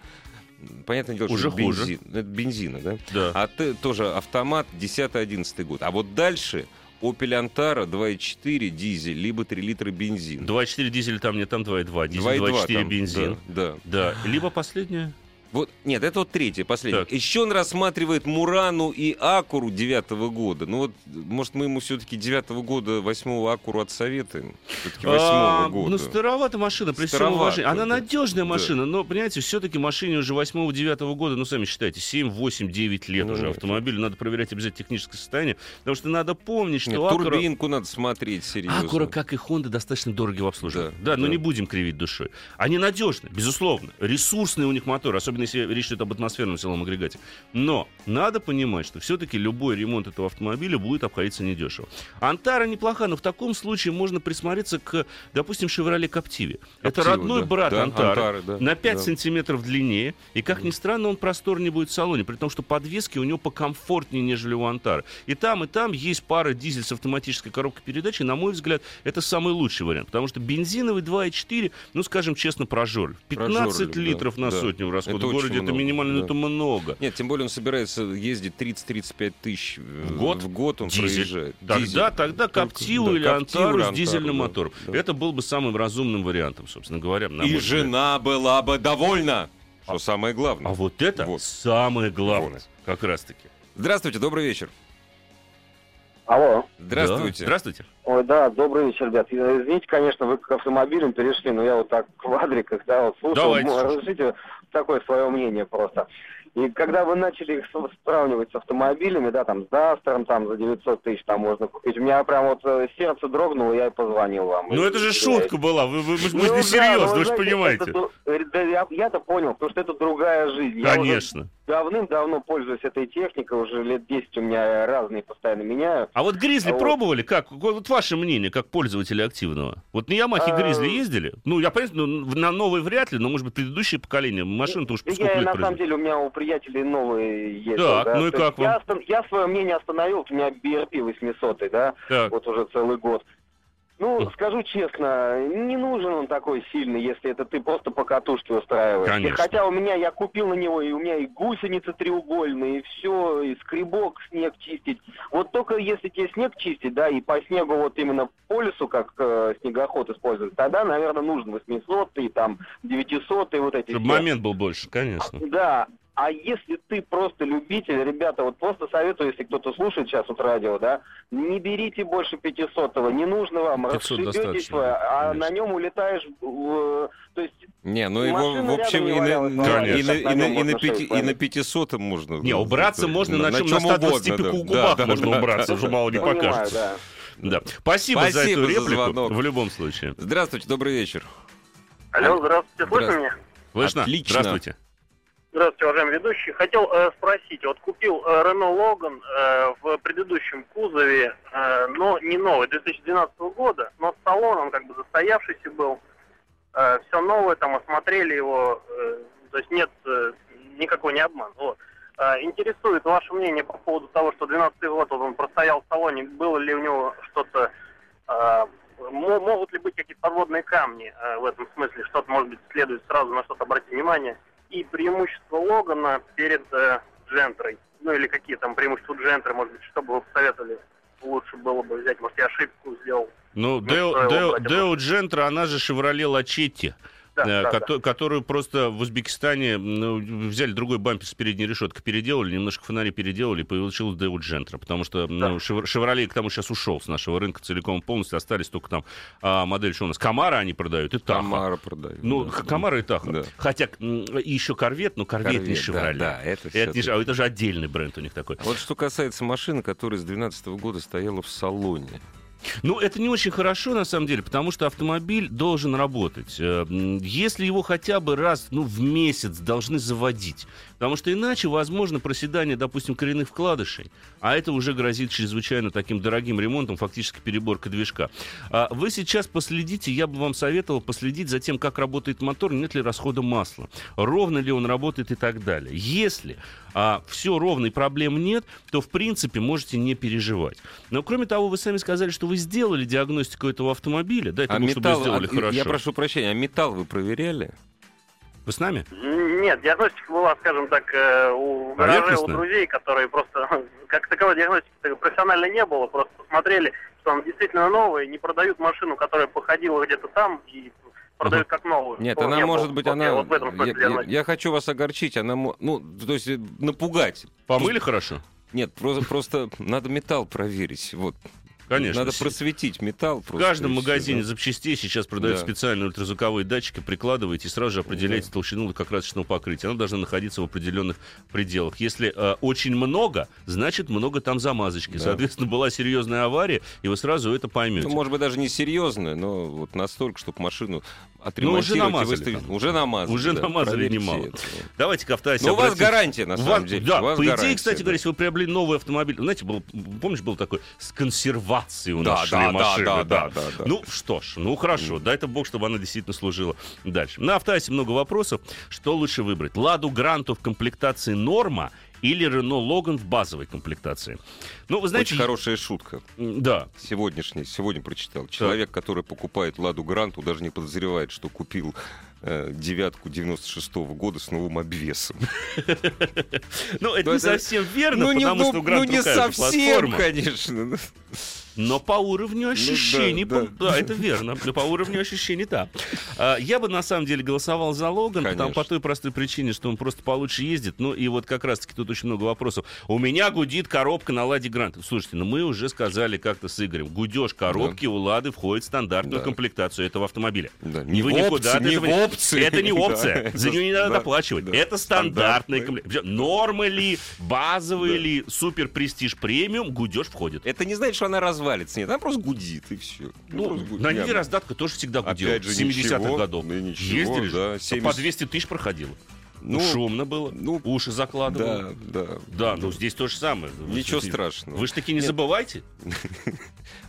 Понятное дело, уже что бензин, это бензина, да? Да. А ты, тоже автомат десятый-одиннадцатый год. А вот дальше... Opel Antara два и четыре дизель, либо три литра бензин. два и четыре дизель там нет, там два и два дизель, два и четыре там, бензин. Да, да. да. Либо последнее... Вот, нет, это вот третье, последнее. Так. Еще он рассматривает Murano и Acura девятого года. Ну вот, может, мы ему все-таки девятого года, восьмого Acura отсоветуем? Все-таки восьмого года. Ну, старовата машина, при всем уважении. Она надежная машина, но, понимаете, все-таки машине уже восьмого, девятого года, ну, сами считайте, семь, восемь, девять лет уже автомобилю. Надо проверять обязательно техническое состояние, потому что надо помнить, что Acura... Турбинку надо смотреть серьезно. Acura, как и Honda, достаточно дороги в обслуживании. Да, но не будем кривить душой. Они надежны, безусловно. Ресурсные у них моторы, особенно если речь идет об атмосферном силовом агрегате. Но надо понимать, что все-таки любой ремонт этого автомобиля будет обходиться недешево. Антара неплоха, но в таком случае можно присмотреться к, допустим, Chevrolet Captiva. Это родной да. брат да, Антары, Антары да, на пять да. сантиметров длиннее, и, как ни странно, он просторнее будет в салоне, при том, что подвески у него покомфортнее, нежели у Антары. И там, и там есть пара дизель с автоматической коробкой передач, и, на мой взгляд, это самый лучший вариант, потому что бензиновый два и четыре, ну, скажем честно, прожорли. пятнадцать прожорли, литров да, на да. сотню в расходе. В городе много, это минимально, да. это много. Нет, тем более он собирается ездить тридцать-тридцать пять тысяч в год, в год он дизель. проезжает. Тогда, дизель. тогда Каптиву да, или Антару с дизельным да. мотором. Да. Это был бы самым разумным вариантом, собственно говоря. И жена была бы довольна, а, что самое главное. А вот это вот. самое главное, вот. как раз-таки. Здравствуйте, добрый вечер. Алло. Здравствуйте. Да. Здравствуйте. Ой, да, добрый вечер, ребят. Извините, конечно, вы к автомобилям перешли, но я вот так в квадриках, да, вот слушал. Разрешите такое свое мнение просто. И когда вы начали их сравнивать с автомобилями, да, там, с Дастером, там, за девятьсот тысяч там можно купить, у меня прям вот сердце дрогнуло, я и позвонил вам. Ну, это же шутка была, вы, вы, вы, ну, мы же не да, серьезно, вы, вы же понимаете. Это, да, я, я-то понял, потому что это другая жизнь. Конечно. Я давным-давно пользуюсь этой техникой, уже лет десять у меня разные постоянно меняю. А вот Гризли а пробовали? Вот... Как? Вот ваше мнение, как пользователя активного. Вот на Ямахе а... Гризли ездили? Ну, я понимаю, на новые вряд ли, но, может быть, предыдущие поколения машины-то уж сколько лет произвели. На самом деле, у меня у приятелей новые есть. Так, да? ну и То как вам? Я, остан... я свое мнение остановил, у меня би эр пи восемьсот, да, так. вот уже целый год. Ну, скажу честно, не нужен он такой сильный, если это ты просто по катушке устраиваешь. Конечно. И хотя у меня, я купил на него, и у меня и гусеницы треугольные, и все, и скребок, снег чистить. Вот только если тебе снег чистить, да, и по снегу вот именно по лесу, как э, снегоход использовать, тогда, наверное, нужен восьмисотый, там, девятисотый, вот эти. Чтобы снег. Момент был больше, конечно. А, да. А если ты просто любитель, ребята, вот просто советую, если кто-то слушает сейчас вот радио, да, не берите больше пятисотого, не нужно вам, расшибетесь вы, а конечно. На нем улетаешь, в, то есть... Не, ну его, в общем, и на пятисотом можно... Не, убраться можно на чем, на сто двадцати пяти кубах можно убраться, уже мало не покажется. Спасибо за эту реплику, в любом случае. Здравствуйте, добрый вечер. Алло, здравствуйте, слышно меня? Слышно? Отлично. Здравствуйте. Здравствуйте, уважаемый ведущий. Хотел э, спросить, вот купил э, Renault Logan э, в предыдущем кузове, э, но не новый, две тысячи двенадцатого года, но салон он как бы застоявшийся был, э, все новое, там осмотрели его, э, то есть нет э, никакой не обман. Вот. Э, интересует ваше мнение по поводу того, что двенадцатый год вот он простоял в салоне, было ли у него что-то... Э, могут ли быть какие-то подводные камни э, в этом смысле, что-то, может быть, следует сразу на что-то обратить внимание? И преимущество Логана перед э, Джентрой. Ну или какие там преимущества Джентры, может быть, что бы вы посоветовали? Лучше было бы взять, может, я ошибку сделал. Ну, Geo Gentra, она же Chevrolet Lachetti. Да, да, ко- да. Которую просто в Узбекистане, ну, взяли другой бампер с передней решеткой, переделали, немножко фонари переделали, и получилось Geo Gentra, потому что, да, ну, Chevrolet к тому сейчас ушел с нашего рынка целиком полностью, остались только там а, модели, что у нас, Камара они продают, и Таха. Камара продают. Ну, да. Камара и Таха. Да. Хотя и еще Корвет, но Корвет не Chevrolet. Да, да, это, это, не, это же отдельный бренд у них такой. Вот что касается машины, которая с две тысячи двенадцатого года стояла в салоне. Ну, это не очень хорошо, на самом деле, потому что автомобиль должен работать. Если его хотя бы раз, ну, в месяц должны заводить. Потому что иначе возможно проседание, допустим, коренных вкладышей. А это уже грозит чрезвычайно таким дорогим ремонтом, фактически переборка движка. Вы сейчас последите, я бы вам советовал последить за тем, как работает мотор, нет ли расхода масла, ровно ли он работает и так далее. Если а, все ровно и проблем нет, то, в принципе, можете не переживать. Но, кроме того, вы сами сказали, что вы сделали диагностику этого автомобиля. Да, это а мы, металл, чтобы сделали а, хорошо. Я прошу прощения, а металл вы проверяли? Вы с нами? Нет, диагностика была, скажем так, у гаражей, у друзей, которые просто, как таковой диагностики профессионально не было, просто посмотрели, что он действительно новый, не продают машину, которая походила где-то там, и продают как новую. Нет, она не может было, быть, она... Вот в этом смысле, я, я, я хочу вас огорчить, она, ну, то есть напугать. Помыли хорошо? Нет, просто, просто надо металл проверить, вот. Конечно. Надо просветить металл. В каждом магазине все, да, запчастей сейчас продают, да, специальные ультразвуковые датчики, прикладываете и сразу же определяете, да, толщину лакокрасочного покрытия. Она должна находиться в определенных пределах. Если э, очень много, значит много там замазочки. Да. Соответственно, была серьезная авария, и вы сразу это поймете. Ну, может быть, даже не серьезная, но вот настолько, чтобы машину отремонтировать. Ну, уже намазали. Выставить... Уже намазали, уже, да, намазали немало. Это. Давайте к автоассе. Но у вас гарантия, на самом вас... деле. Да, по гарантия, идее, кстати, да, говоря, если вы приобрели новый автомобиль, знаете, был, помнишь, был такой с консервацией. У да, нашли да, машины, да, да, да, да, да. Ну что ж, ну хорошо, дай-то бог, чтобы она действительно служила дальше. На автоассе много вопросов. Что лучше выбрать? Ладу Гранту в комплектации норма или Renault Logan в базовой комплектации? Ну, вы знаете, очень хорошая шутка. Да. Сегодняшний, сегодня прочитал. Человек, да, который покупает Ладу Гранту, даже не подозревает, что купил девятку девяносто шестого года с новым обвесом. Ну, это не совсем верно, потому что у Гранд такая же платформа. Ну, не совсем, конечно. Но по уровню ощущений... Ну, да, по, да. да, это верно. По уровню ощущений, да. А, я бы, на самом деле, голосовал за Логан, потому, по той простой причине, что он просто получше ездит. Ну, и вот как раз-таки тут очень много вопросов. У меня гудит коробка на Ладе Гранта. Слушайте, ну мы уже сказали как-то с Игорем. Гудеж коробки, да, у Лады входит в стандартную, да, комплектацию этого автомобиля. Да. Не Вы опция, не этого... опция. Это не опция. За нее не надо доплачивать. Это стандартная комплектация. Нормы ли, базовые ли, супер престиж премиум, гудеж входит. Это не значит, что она развалится. Нет, она просто гудит, и все. Ну, ну, на ней раздатка тоже всегда гудела. Опять же, семидесятых ничего, годов. Да, ничего, ездили, да, семьдесят... по двести тысяч проходило. Ну, шумно было, ну, уши закладывало. Да, да. Да, ну здесь то же самое. Ничего вы, страшного. Вы же таки не Нет. забывайте.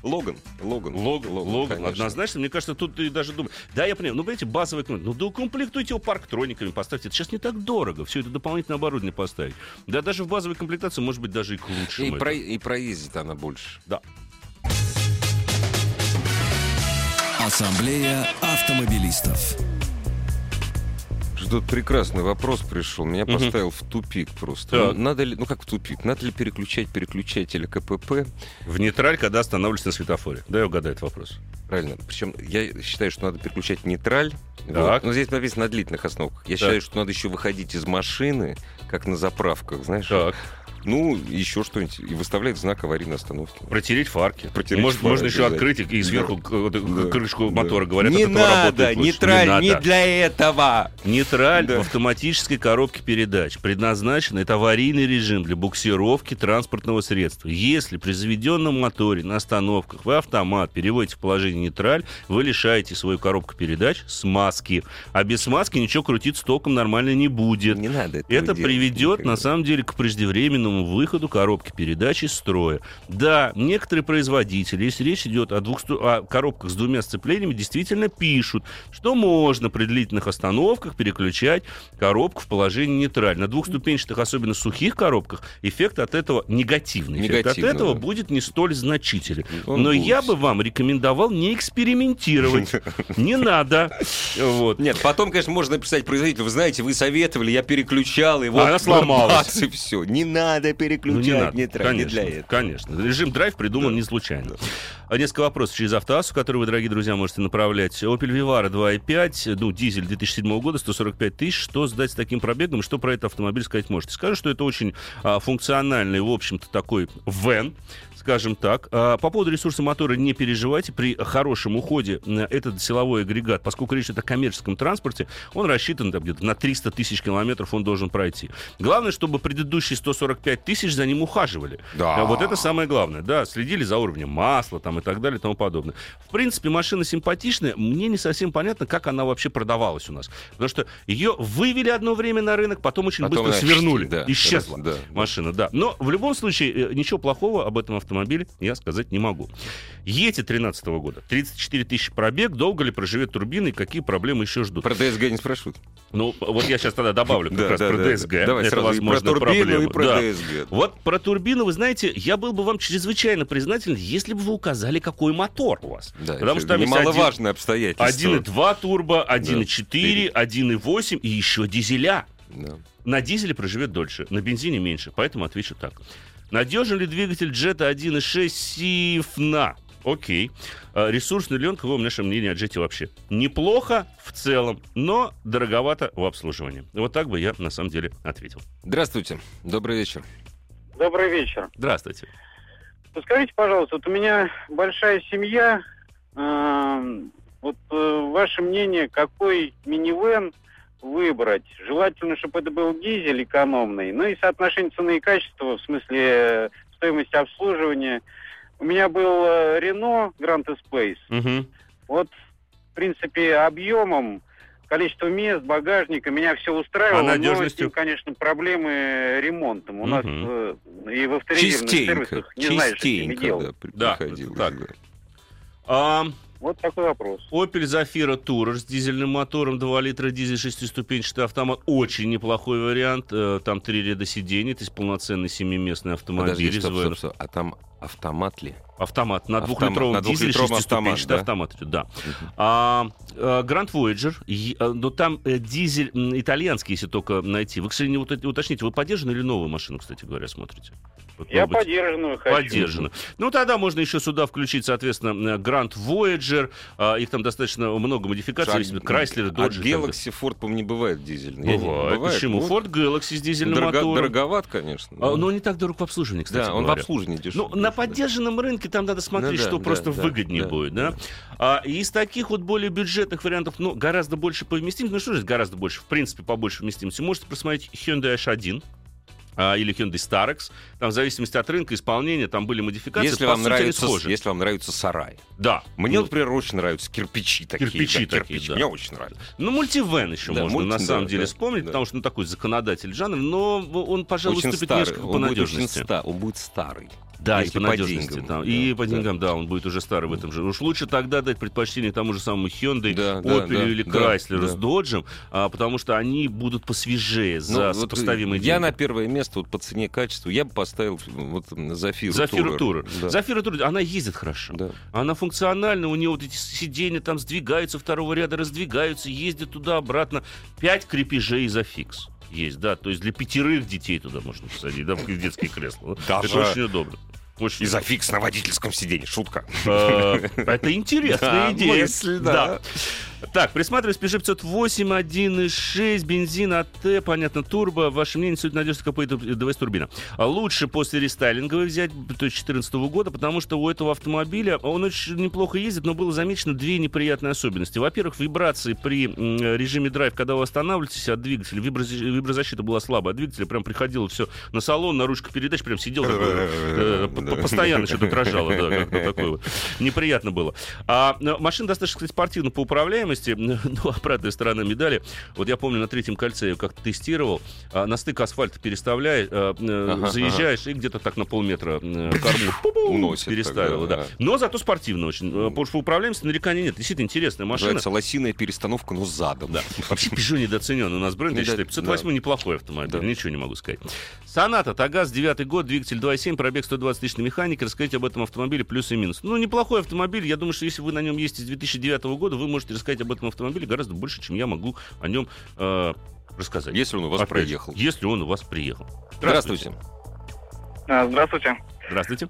Логан, Логан. Логан, Логан, однозначно. Мне кажется, тут ты даже думаешь. Да, я понимаю. Ну, понимаете, базовый комплект. Ну, доукомплектуйте его парктрониками, поставьте. Это сейчас не так дорого. Все это дополнительное оборудование поставить. Да, даже в базовой комплектации, может быть, даже и к лучшему. И, про... и проездит она больше. Да. Ассамблея автомобилистов. Тут прекрасный вопрос пришел. Меня угу. поставил в тупик просто. Ну, надо ли, ну как в тупик? Надо ли переключать переключатель ка пэ пэ в нейтраль, когда останавливаешься на светофоре? Да, я угадаю этот вопрос. Правильно. Причем я считаю, что надо переключать нейтраль. Вот. Но здесь написано на длительных основах. Я так. считаю, что надо еще выходить из машины, как на заправках, знаешь. Так. Ну, еще что-нибудь. И выставляет знак аварийной остановки. Протереть фарки. Протереть Может, фар, можно еще открыть и сверху да. крышку мотора. Да. Говорят, не от этого надо, работает лучше. Нейтраль не надо. Не для этого. Нейтраль да. в автоматической коробке передач предназначен. Это аварийный режим для буксировки транспортного средства. Если при заведенном моторе на остановках вы автомат переводите в положение нейтраль, вы лишаете свою коробку передач смазки. А без смазки ничего крутиться током нормально не будет. Не надо этого Это делать, приведет, никогда. на самом деле, к преждевременному выходу коробки передач из строя. Да, некоторые производители, если речь идет о, двух, о коробках с двумя сцеплениями, действительно пишут, что можно при длительных остановках переключать коробку в положение нейтраль. На двухступенчатых, особенно сухих коробках, эффект от этого негативный. Негативно, эффект от этого да. будет не столь значителен. Он Но будет. Я бы вам рекомендовал не экспериментировать. Не надо. Нет, потом, конечно, можно написать производителю: вы знаете, вы советовали, я переключал, и вот она сломалась. И все. Не надо надо переключать, ну, не, надо. не тратить конечно, для этого. Конечно. Режим драйв придуман да. не случайно. Да. Несколько вопросов через АвтоАСу, которые вы, дорогие друзья, можете направлять. Opel Vivaro два и пять, ну, дизель две тысячи седьмого года, сто сорок пять тысяч. Что сдать с таким пробегом? Что про этот автомобиль сказать можете? Скажу, что это очень а, функциональный, в общем-то, такой вэн, скажем так. А, по поводу ресурса мотора не переживайте. При хорошем уходе этот силовой агрегат, поскольку речь идет о коммерческом транспорте, он рассчитан там, где-то на триста тысяч километров он должен пройти. Главное, чтобы предыдущие сто сорок пять тысяч за ним ухаживали. Да. А вот это самое главное. Да, следили за уровнем масла там, и так далее и тому подобное. В принципе, машина симпатичная. Мне не совсем понятно, как она вообще продавалась у нас. Потому что ее вывели одно время на рынок, потом очень потом быстро свернули. Да, Исчезла да, машина, да. Но в любом случае, ничего плохого об этом автомобиле я сказать не могу. Yeti тринадцатого года. тридцать четыре тысячи пробег. Долго ли проживет турбина и какие проблемы еще ждут? Про ДСГ не спрашивают. Ну, вот я сейчас тогда добавлю как да, раз да, про да, ДСГ. Да. Давай это сразу возможно, и про турбину, проблема. И про да. ДСГ. Вот про турбину, вы знаете, я был бы вам чрезвычайно признателен, если бы вы указали, какой мотор у вас. Да, потому что там есть немаловажное обстоятельство. один и два турбо, один и четыре, да, один и восемь и еще дизеля. Да. На дизеле проживет дольше, на бензине меньше. Поэтому отвечу так. Надежен ли двигатель Jetta один и шесть сифна? Окей. Ресурсный ли он, какое наше мнение о Jetta вообще? Неплохо в целом, но дороговато в обслуживании. Вот так бы я на самом деле ответил. Здравствуйте. Добрый вечер. Добрый вечер. Здравствуйте. Подскажите, пожалуйста, вот у меня большая семья. Вот ваше мнение, какой минивэн выбрать? Желательно, чтобы это был дизель экономный. Ну и соотношение цены и качества, в смысле стоимости обслуживания. У меня был Renault Grand Space. Угу. Вот, в принципе, объемом, количеством мест, багажника меня все устраивало. А надежностью? Но, конечно, проблемы ремонтом. У угу. нас э, и в авторитетных сервисах не знаешь, что ими делать. Да, да. А... Вот такой вопрос. Opel Zafira Tourer с дизельным мотором, два литра дизель, шестиступенчатый автомат. Очень неплохой вариант. Там три ряда сидений, то есть полноценный семиместный автомобиль. Подожди, стоп, стоп, стоп. А там автомат ли? Автомат. На двухлитровом дизеле шестиступенчатый автомат. Да. автомат да. а, а, Grand Voyager. И, а, но там э, дизель итальянский, если только найти. Вы, кстати, не уточните, вы подержанную или новую машину, кстати говоря, смотрите? Вот, я подержанную хочу. Подержанную. Ну, тогда можно еще сюда включить, соответственно, Grand Voyager. А, их там достаточно много модификаций. Chrysler, Dodge. А Galaxy, Ford, по-моему, не бывает дизельный. Бывает. бывает. Почему? Вот. Ford Galaxy с дизельным Дорого- мотором. Дороговат, конечно. Но... А, но не так дорог в обслуживании, кстати Да, он говоря. в обслуживании дешевле. Ну, на подержанном рынке там надо смотреть, ну, да, что да, просто да, выгоднее да, будет. Да? Да. А, из таких вот более бюджетных вариантов, ну, гораздо больше по вместимости. Ну, что же гораздо больше? В принципе, побольше вместимости. Можете просмотреть Hyundai эйч один. Или Hyundai Starex. Там в зависимости от рынка, исполнения, там были модификации. Если, вам, сути, нравится, если вам нравится сарай. Да. Мне, ну, например, очень нравятся кирпичи такие. Кирпичи да, такие, кирпич. да. Мне очень нравится. Ну, мультивэн еще да, можно мульти... на самом да, деле да, вспомнить, да. потому что он такой законодатель жанра, но он, пожалуй, очень выступит старый. несколько он по надежности. Ста... Он будет старый. Да, и по, по надежности. Деньгам, там. Да, и по деньгам, да. да, он будет уже старый в этом же. Уж лучше тогда дать предпочтение тому же самому Hyundai, да, Opel да, или да, Chrysler да, с Dodge, а, потому что они будут посвежее за ну, сопоставимые вот деньги. Я на первое место вот, по цене и качеству я бы поставил вот, Zafira Tourer. Zafira Tourer, она ездит хорошо. Да. Она функциональна, у нее вот эти сиденья там сдвигаются, второго ряда раздвигаются, ездят туда-обратно. Пять крепежей зафикс. Есть, да, то есть для пятерых детей туда можно посадить, да, в детские кресла. Даже... Это очень удобно. Очень. И зафикс на водительском сиденье, шутка. Это интересная идея. Мысль, да. Так, присматриваюсь, Peugeot пятьсот восемь, один и шесть, бензин, АТ, понятно, турбо. Ваше мнение, суть надежности КПД два эс-турбина. Лучше после рестайлинговой взять, то есть две тысячи четырнадцатого года, потому что у этого автомобиля, он очень неплохо ездит, но было замечено две неприятные особенности. Во-первых, вибрации при режиме драйв, когда вы останавливаетесь от двигателя, виброзащита была слабая, от двигателя прям приходило все на салон, на ручку передач, прям сидел постоянно что-то дрожало, да, как-то такое. Неприятно было. А машина достаточно, кстати, спортивно по управляемости. Ну, обратная сторона медали. Вот я помню, на третьем кольце я как-то тестировал. А, на стык асфальта переставляешь, а, ага, заезжаешь ага. и где-то так на полметра а, корму переставила. Да. Да. Но зато спортивно очень. Потому что управляемости нареканий нет. Действительно интересная машина. Нравится лосиная перестановка, но задом. Да. Вообще Peugeot недооценен у нас бренд. Я считаю, пятьсот восемь неплохой автомобиль. Да. Ничего не могу сказать. Соната, Тагаз, девятый год, двигатель два и семь, пробег сто двадцать тысяч на механике. Расскажите об этом автомобиле плюс и минус. Ну, неплохой автомобиль. Я думаю, что если вы на нем ездите с две тысячи девятого года, вы можете рассказать об этом автомобиле гораздо больше, чем я могу о нем э, рассказать. Если он у вас Опять, приехал. Если он у вас приехал. Здравствуйте. Здравствуйте. Здравствуйте. Здравствуйте.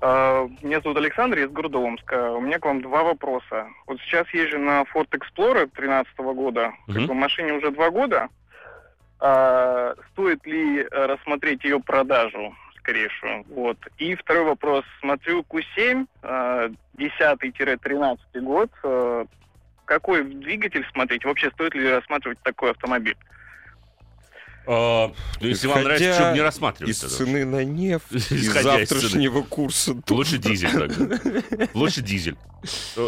Меня зовут Александр, я из города Омска. У меня к вам два вопроса. Вот сейчас езжу на Ford Explorer тринадцатого года. Угу. Машине уже два года. А, стоит ли рассмотреть ее продажу скорейшую? Вот. И второй вопрос. Смотрю Ку семь, десятый-тринадцатый год. Какой двигатель смотреть? Вообще стоит ли рассматривать такой автомобиль? А, ну, если вам нравится, чтобы не рассматривать. Из цены на нефть, из завтрашнего курса. Лучше дизель тогда. Лучше дизель.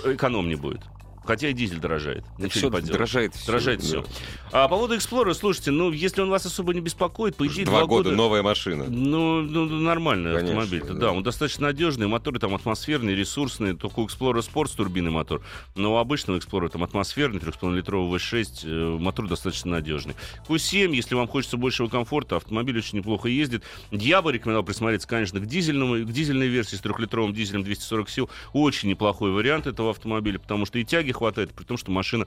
Экономнее будет. Хотя и дизель дорожает. Ничего не дорожает все. Дорожает все. А по поводу Explorer, слушайте, ну, если он вас особо не беспокоит, по идее, два, два года... Два года новая машина. Ну, ну нормальный автомобиль. Да. да, он достаточно надежный, моторы там атмосферные, ресурсные. Только у Explorer Sport турбинный мотор. Но у обычного Explorer там атмосферный, три и пять литровый ви шесть, мотор достаточно надежный. Ку семь, если вам хочется большего комфорта, автомобиль очень неплохо ездит. Я бы рекомендовал присмотреться, конечно, к дизельному, к дизельной версии с трехлитровым дизелем двести сорок сил. Очень неплохой вариант этого автомобиля, потому что и тяги хватает, при том, что машина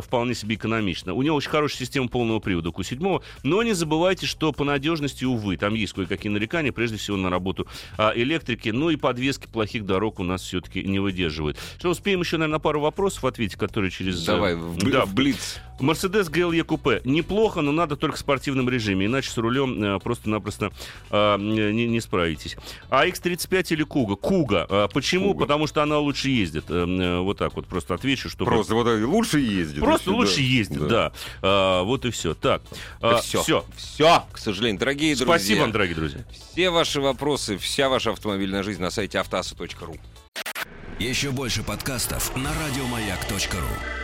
вполне себе экономична. У нее очень хорошая система полного привода Ку семь, но не забывайте, что по надежности, увы, там есть кое-какие нарекания, прежде всего на работу а, электрики, ну и подвески плохих дорог у нас все-таки не выдерживают. Что, успеем еще, наверное, на пару вопросов ответить, которые через... Давай, в, бли- да, в блиц. Mercedes джи эл и купе. Неплохо, но надо только в спортивном режиме, иначе с рулем а, просто-напросто а, не, не справитесь. А икс тридцать пять или Куга? Куга. А, почему? Куга. Потому что она лучше ездит. А, вот так вот просто отвечу. Что просто вот лучше ездит. Просто лучше да. ездит, да. да. А, вот и все. Так, а, все. все. Все, к сожалению, дорогие Спасибо, друзья. Спасибо вам, дорогие друзья. Все ваши вопросы, вся ваша автомобильная жизнь на сайте автоаса точка ру. Еще больше подкастов на радиомаяк точка ру.